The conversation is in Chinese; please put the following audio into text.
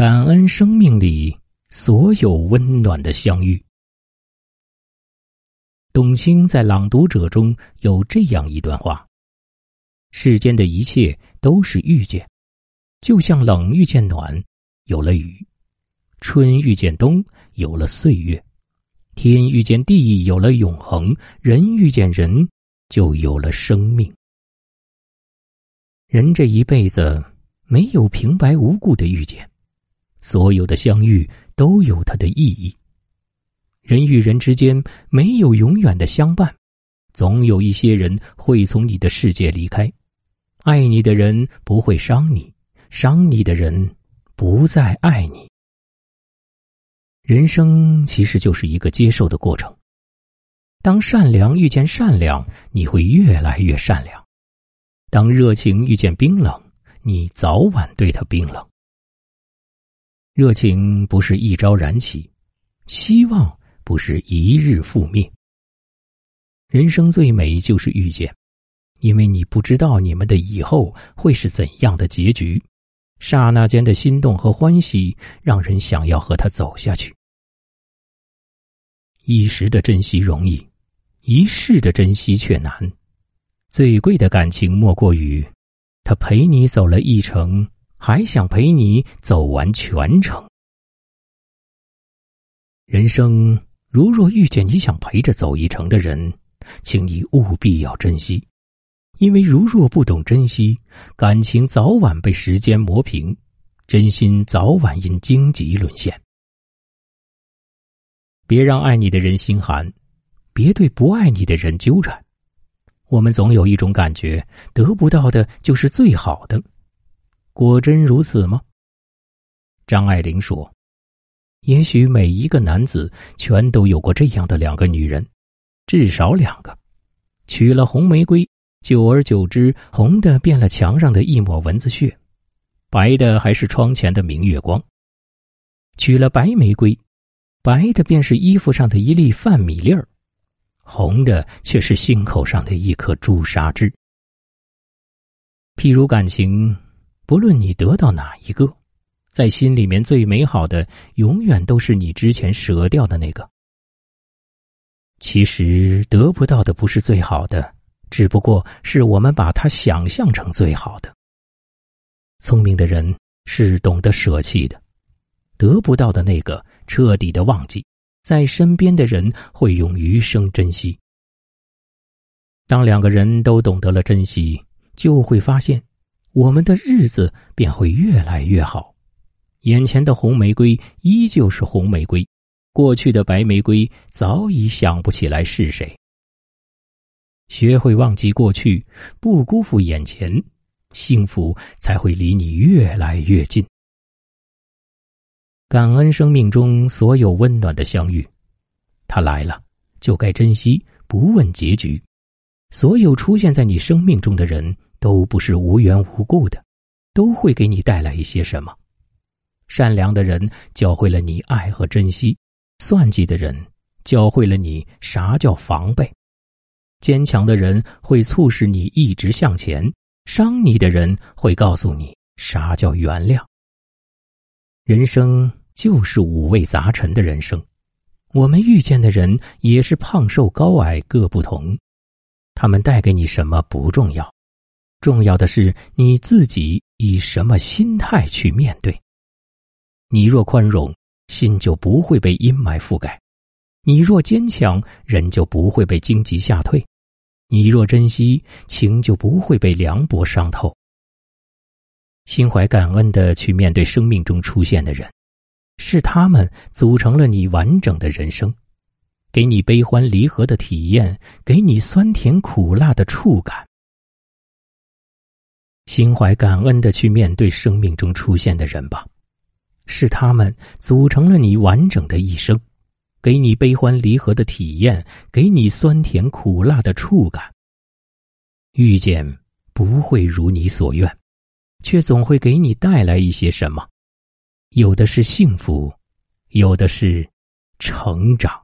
感恩生命里所有温暖的相遇。董卿在《朗读者》中有这样一段话：世间的一切都是遇见，就像冷遇见暖，有了雨；春遇见冬，有了岁月；天遇见地，有了永恒；人遇见人，就有了生命。人这一辈子没有平白无故的遇见，所有的相遇都有它的意义。人与人之间没有永远的相伴，总有一些人会从你的世界离开。爱你的人不会伤你，伤你的人不再爱你。人生其实就是一个接受的过程。当善良遇见善良，你会越来越善良；当热情遇见冰冷，你早晚对它冰冷。热情不是一朝燃起，希望不是一日覆灭。人生最美就是遇见，因为你不知道你们的以后会是怎样的结局，刹那间的心动和欢喜让人想要和他走下去。一时的珍惜容易，一世的珍惜却难。最贵的感情莫过于他陪你走了一程，还想陪你走完全程。人生如若遇见你想陪着走一程的人，请你务必要珍惜，因为如若不懂珍惜，感情早晚被时间磨平，真心早晚因荆棘沦陷。别让爱你的人心寒，别对不爱你的人纠缠。我们总有一种感觉，得不到的就是最好的，果真如此吗？张爱玲说，也许每一个男子全都有过这样的两个女人，至少两个。娶了红玫瑰，久而久之，红的变了墙上的一抹蚊子血，白的还是窗前的明月光。娶了白玫瑰，白的便是衣服上的一粒饭米粒儿，红的却是心口上的一颗朱砂痣。譬如感情，不论你得到哪一个，在心里面最美好的永远都是你之前舍掉的那个。其实得不到的不是最好的，只不过是我们把它想象成最好的。聪明的人是懂得舍弃的，得不到的那个彻底的忘记，在身边的人会用余生珍惜。当两个人都懂得了珍惜，就会发现我们的日子便会越来越好。眼前的红玫瑰依旧是红玫瑰，过去的白玫瑰早已想不起来是谁。学会忘记过去，不辜负眼前，幸福才会离你越来越近。感恩生命中所有温暖的相遇，它来了就该珍惜，不问结局。所有出现在你生命中的人都不是无缘无故的，都会给你带来一些什么。善良的人教会了你爱和珍惜，算计的人教会了你啥叫防备，坚强的人会促使你一直向前，伤你的人会告诉你啥叫原谅。人生就是五味杂陈的人生，我们遇见的人也是胖瘦高矮各不同，他们带给你什么不重要，重要的是你自己以什么心态去面对。你若宽容，心就不会被阴霾覆盖；你若坚强，人就不会被荆棘吓退；你若珍惜，情就不会被凉薄伤透。心怀感恩地去面对生命中出现的人，是他们组成了你完整的人生，给你悲欢离合的体验，给你酸甜苦辣的触感。心怀感恩地去面对生命中出现的人吧，是他们组成了你完整的一生，给你悲欢离合的体验，给你酸甜苦辣的触感。遇见不会如你所愿，却总会给你带来一些什么，有的是幸福，有的是成长。